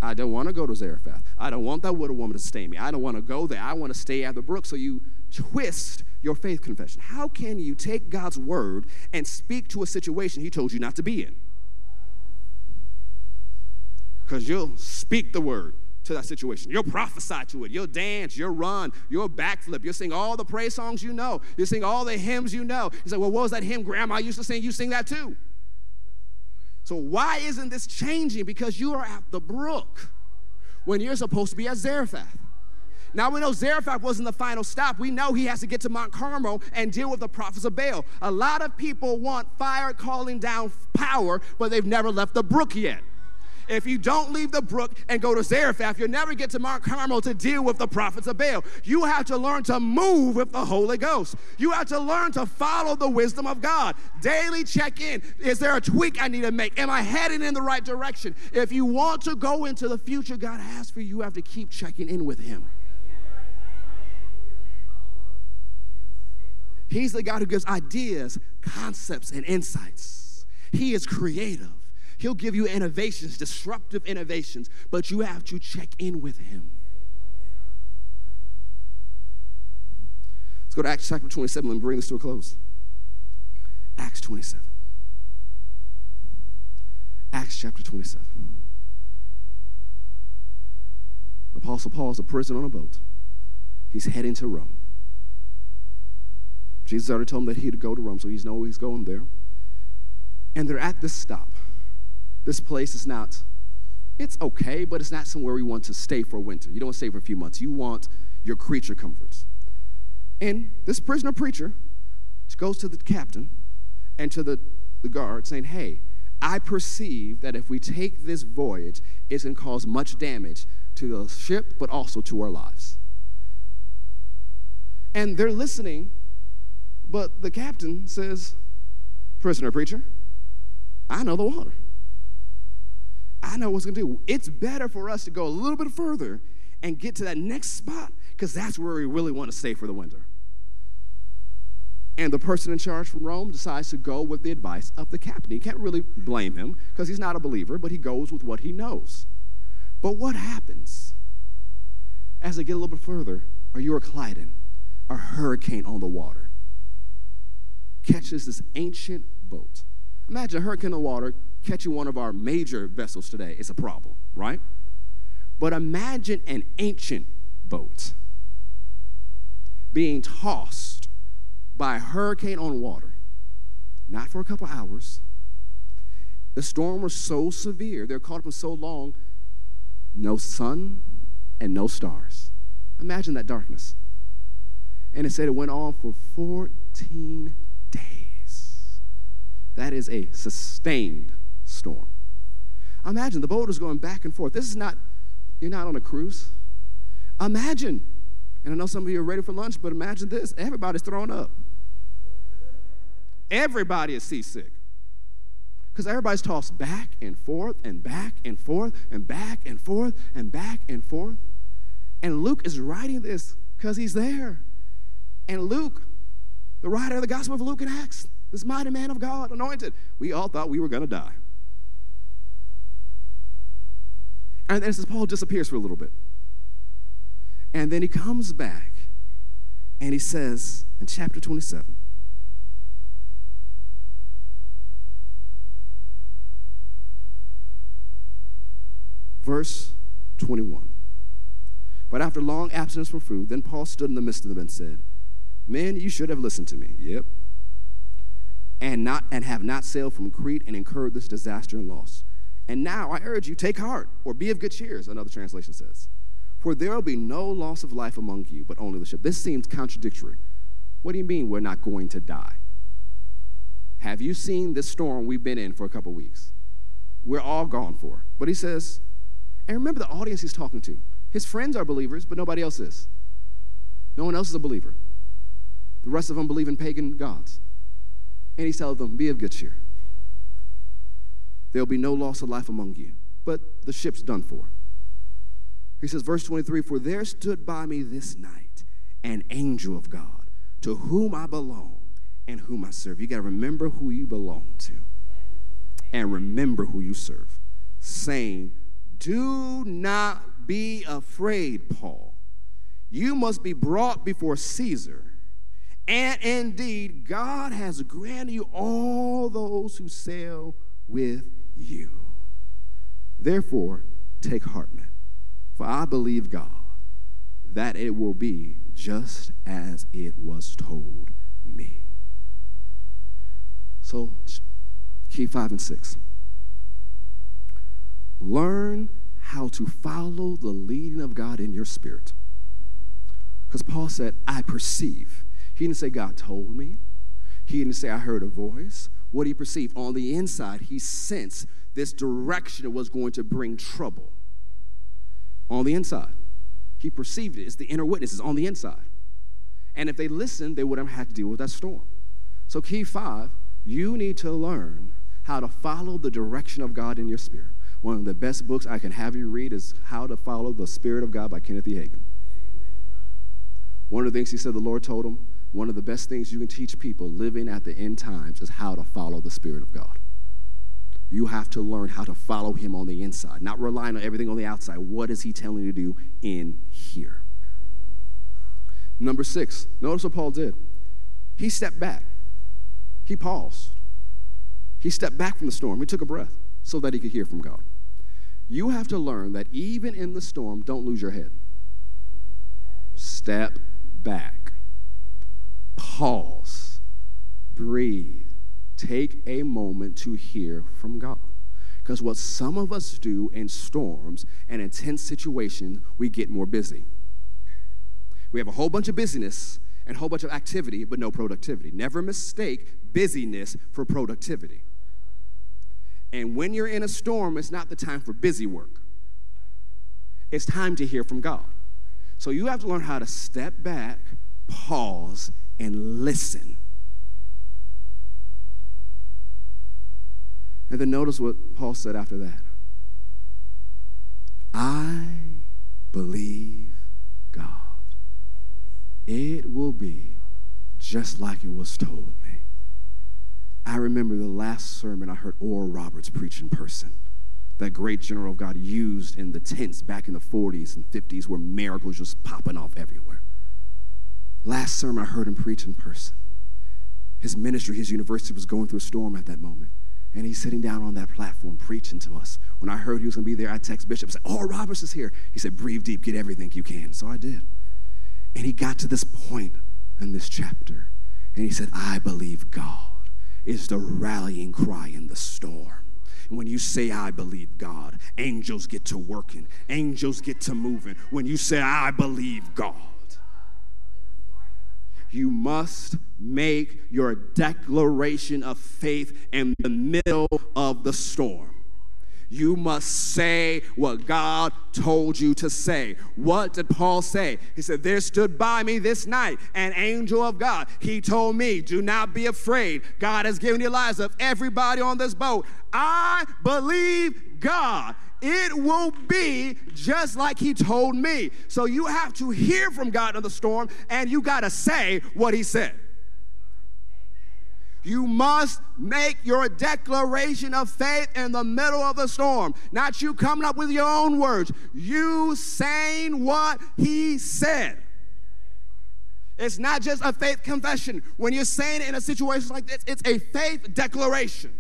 I don't want to go to Zarephath. I don't want that widow woman to stay me. I don't want to go there. I want to stay at the brook. So you twist your faith confession. How can you take God's word and speak to a situation he told you not to be in? Because you'll speak the word to that situation. You'll prophesy to it. You'll dance. You'll run. You'll backflip. You'll sing all the praise songs you know. You'll sing all the hymns you know. You say, well, what was that hymn Grandma used to sing? You sing that too. So why isn't this changing? Because you are at the brook when you're supposed to be at Zarephath. Now, we know Zarephath wasn't the final stop. We know he has to get to Mount Carmel and deal with the prophets of Baal. A lot of people want fire calling down power, but they've never left the brook yet. If you don't leave the brook and go to Zarephath, you'll never get to Mount Carmel to deal with the prophets of Baal. You have to learn to move with the Holy Ghost. You have to learn to follow the wisdom of God. Daily check in. Is there a tweak I need to make? Am I heading in the right direction? If you want to go into the future God has for you, you have to keep checking in with him. He's the God who gives ideas, concepts, and insights. He is creative. He'll give you innovations, disruptive innovations, but you have to check in with him. Let's go to Acts chapter twenty-seven and bring this to a close. Acts twenty-seven. Acts chapter twenty-seven. The Apostle Paul is a prisoner on a boat. He's heading to Rome. Jesus already told him that he had to go to Rome, so he's knows he's going there. And they're at this stop. This place is not, it's okay, but it's not somewhere we want to stay for winter. You don't want to stay for a few months. You want your creature comforts. And this prisoner preacher goes to the captain and to the, the guard saying, hey, I perceive that if we take this voyage, it's going to cause much damage to the ship, but also to our lives. And they're listening, but the captain says, prisoner preacher, I know the water. I know what's going to do. It's better for us to go a little bit further and get to that next spot because that's where we really want to stay for the winter. And the person in charge from Rome decides to go with the advice of the captain. You can't really blame him because he's not a believer, but he goes with what he knows. But what happens as they get a little bit further? Are you a Clydon, a hurricane on the water, catches this ancient boat. Imagine a hurricane on the water catching one of our major vessels today. It's a problem, right? But imagine an ancient boat being tossed by a hurricane on water, not for a couple hours. The storm was so severe, they were caught up in so long, no sun and no stars. Imagine that darkness. And it said it went on for fourteen days. That is a sustained storm. Imagine the boat is going back and forth. This is not, you're not on a cruise. Imagine, and I know some of you are ready for lunch, but imagine this. Everybody's thrown up. Everybody is seasick. Because everybody's tossed back and forth and back and forth and back and forth and back and forth. And Luke is writing this because he's there. And Luke, the writer of the Gospel of Luke and Acts, this mighty man of God, anointed. We all thought we were going to die. And then it says Paul disappears for a little bit. And then he comes back and he says in chapter twenty-seven, verse twenty-one. But after long absence from food, then Paul stood in the midst of them and said, "Men, you should have listened to me." Yep. And not and have not sailed from Crete and incurred this disaster and loss. And now I urge you, take heart, or be of good cheer, another translation says. For there will be no loss of life among you, but only the ship. This seems contradictory. What do you mean we're not going to die? Have you seen this storm we've been in for a couple weeks? We're all gone for. But he says, and remember the audience he's talking to. His friends are believers, but nobody else is. No one else is a believer. The rest of them believe in pagan gods. And he tells them, be of good cheer. There will be no loss of life among you, but the ship's done for. He says, verse twenty-three, for there stood by me this night an angel of God, to whom I belong and whom I serve. You got to remember who you belong to and remember who you serve, saying, do not be afraid, Paul. You must be brought before Caesar. And indeed, God has granted you all those who sail with you. Therefore, take heart, men. For I believe God, that it will be just as it was told me. So, key five and six. Learn how to follow the leading of God in your spirit. Because Paul said, I perceive. He didn't say, God told me. He didn't say, I heard a voice. What he perceived on the inside, he sensed this direction was going to bring trouble. On the inside. He perceived it. It's the inner witness. It's on the inside. And if they listened, they would have had to deal with that storm. So key five, you need to learn how to follow the direction of God in your spirit. One of the best books I can have you read is How to Follow the Spirit of God by Kenneth E. Hagin. One of the things he said the Lord told him, one of the best things you can teach people living at the end times is how to follow the Spirit of God. You have to learn how to follow him on the inside, not relying on everything on the outside. What is he telling you to do in here? Number six, notice what Paul did. He stepped back. He paused. He stepped back from the storm. He took a breath so that he could hear from God. You have to learn that even in the storm, don't lose your head. Step back. Pause. Breathe. Take a moment to hear from God. Because what some of us do in storms and intense situations, we get more busy. We have a whole bunch of busyness and a whole bunch of activity, but no productivity. Never mistake busyness for productivity. And when you're in a storm, it's not the time for busy work. It's time to hear from God. So you have to learn how to step back, pause, and listen. And then notice what Paul said after that. I believe God. It will be just like it was told me. I remember the last sermon I heard Oral Roberts preach in person. That great general of God used in the tents back in the forties and fifties where miracles just popping off everywhere. Last sermon I heard him preach in person. His ministry, his university was going through a storm at that moment. And he's sitting down on that platform preaching to us. When I heard he was going to be there, I text Bishop. I said, oh, Roberts is here. He said, breathe deep, get everything you can. So I did. And he got to this point in this chapter. And he said, I believe God is the rallying cry in the storm. And when you say, I believe God, angels get to working. Angels get to moving. When you say, I believe God. You must make your declaration of faith in the middle of the storm. You must say what God told you to say. What did Paul say? He said, there stood by me this night an angel of God. He told me, do not be afraid. God has given you lives of everybody on this boat. I believe God. It will be just like he told me. So you have to hear from God in the storm, and you got to say what he said. You must make your declaration of faith in the middle of the storm. Not you coming up with your own words. You saying what he said. It's not just a faith confession. When you're saying it in a situation like this, it's a faith declaration.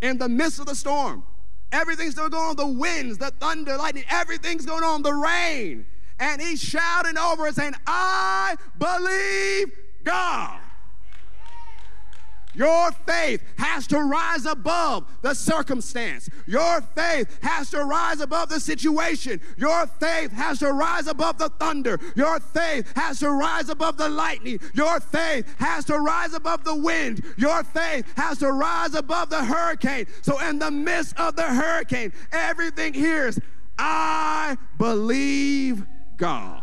In the midst of the storm, everything's still going on. The winds, the thunder, lightning, everything's going on. The rain. And he's shouting over and saying, I believe God. Your faith has to rise above the circumstance. Your faith has to rise above the situation. Your faith has to rise above the thunder. Your faith has to rise above the lightning. Your faith has to rise above the wind. Your faith has to rise above the hurricane. So in the midst of the hurricane, everything hears, I believe God.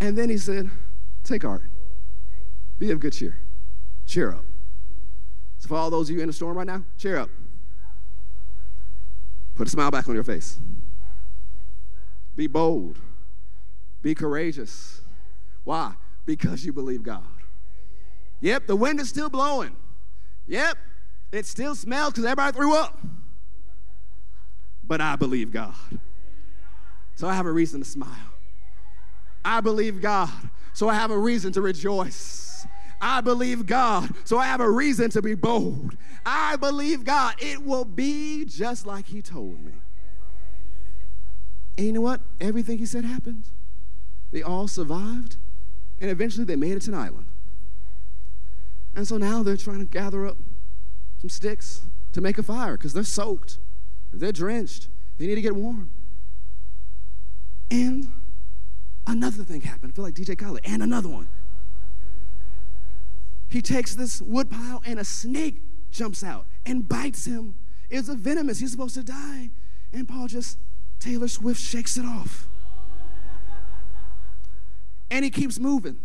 And then he said, take heart. Be of good cheer. Cheer up. So for all those of you in the storm right now, cheer up. Put a smile back on your face. Be bold. Be courageous. Why? Because you believe God. Yep, the wind is still blowing. Yep, it still smells because everybody threw up. But I believe God. So I have a reason to smile. I believe God, so I have a reason to rejoice. I believe God, so I have a reason to be bold. I believe God, it will be just like he told me. And you know what? Everything he said happened. They all survived, and eventually they made it to an island. And so now they're trying to gather up some sticks to make a fire because they're soaked, they're drenched, they need to get warm. And another thing happened. I feel like D J Khaled. And another one. He takes this wood pile and a snake jumps out and bites him. It's a venomous. He's supposed to die. And Paul just, Taylor Swift shakes it off. And he keeps moving,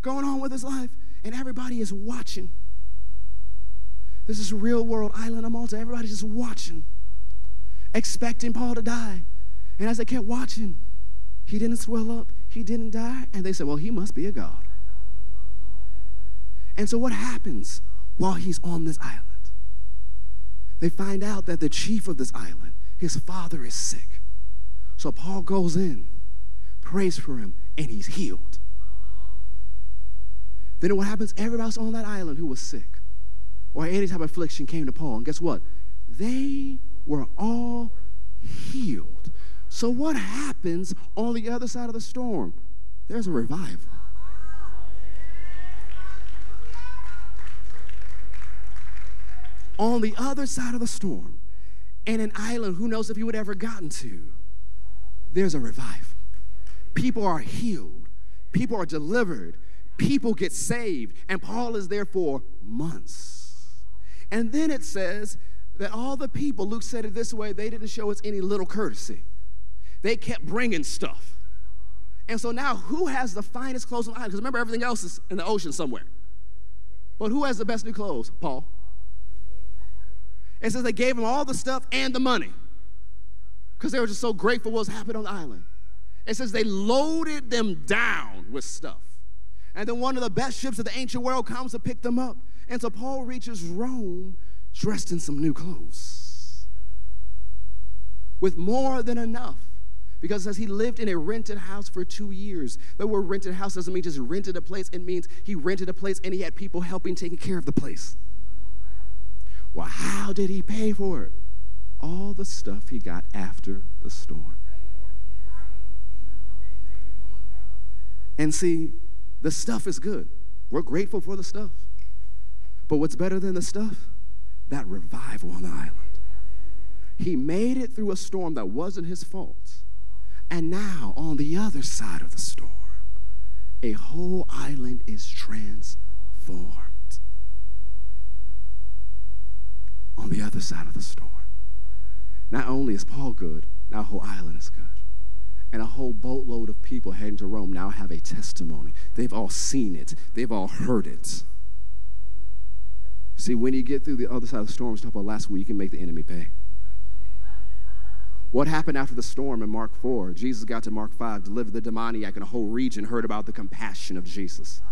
going on with his life. And everybody is watching. This is real world, island of Malta. Everybody's just watching, expecting Paul to die. And as they kept watching, he didn't swell up. He didn't die. And they said, well, he must be a god. And so what happens while he's on this island? They find out that the chief of this island, his father, is sick. So Paul goes in, prays for him, and he's healed. Then what happens? Everybody else on that island who was sick or any type of affliction came to Paul. And guess what? They were all healed. So what happens on the other side of the storm? There's a revival. On the other side of the storm, in an island who knows if you would ever gotten to, there's a revival. People are healed. People are delivered. People get saved. And Paul is there for months. And then it says that all the people, Luke said it this way, they didn't show us any little courtesy. They kept bringing stuff. And so now who has the finest clothes on the island? Because remember, everything else is in the ocean somewhere. But who has the best new clothes? Paul. And so they gave him all the stuff and the money because they were just so grateful for what was happening on the island. It says they loaded them down with stuff. And then one of the best ships of the ancient world comes to pick them up. And so Paul reaches Rome dressed in some new clothes with more than enough. Because it says he lived in a rented house for two years. The word rented house doesn't mean just rented a place. It means he rented a place and he had people helping taking care of the place. Well, how did he pay for it? All the stuff he got after the storm. And see, the stuff is good. We're grateful for the stuff. But what's better than the stuff? That revival on the island. He made it through a storm that wasn't his fault. And now, on the other side of the storm, a whole island is transformed. On the other side of the storm. Not only is Paul good, now a whole island is good. And a whole boatload of people heading to Rome now have a testimony. They've all seen it. They've all heard it. See, when you get through the other side of the storm, we talked about last week, you can make the enemy pay. What happened after the storm in Mark four? Jesus got to Mark five, delivered the demoniac, and a whole region heard about the compassion of Jesus.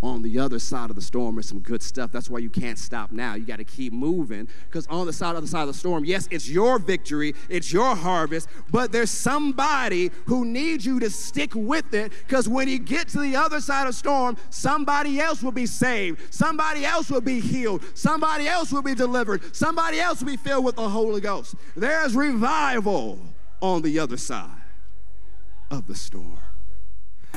On the other side of the storm is some good stuff. That's why you can't stop now. You got to keep moving, because on the side of the side of the storm, yes, it's your victory, it's your harvest, but there's somebody who needs you to stick with it, because when you get to the other side of the storm, somebody else will be saved. Somebody else will be healed. Somebody else will be delivered. Somebody else will be filled with the Holy Ghost. There's revival on the other side of the storm.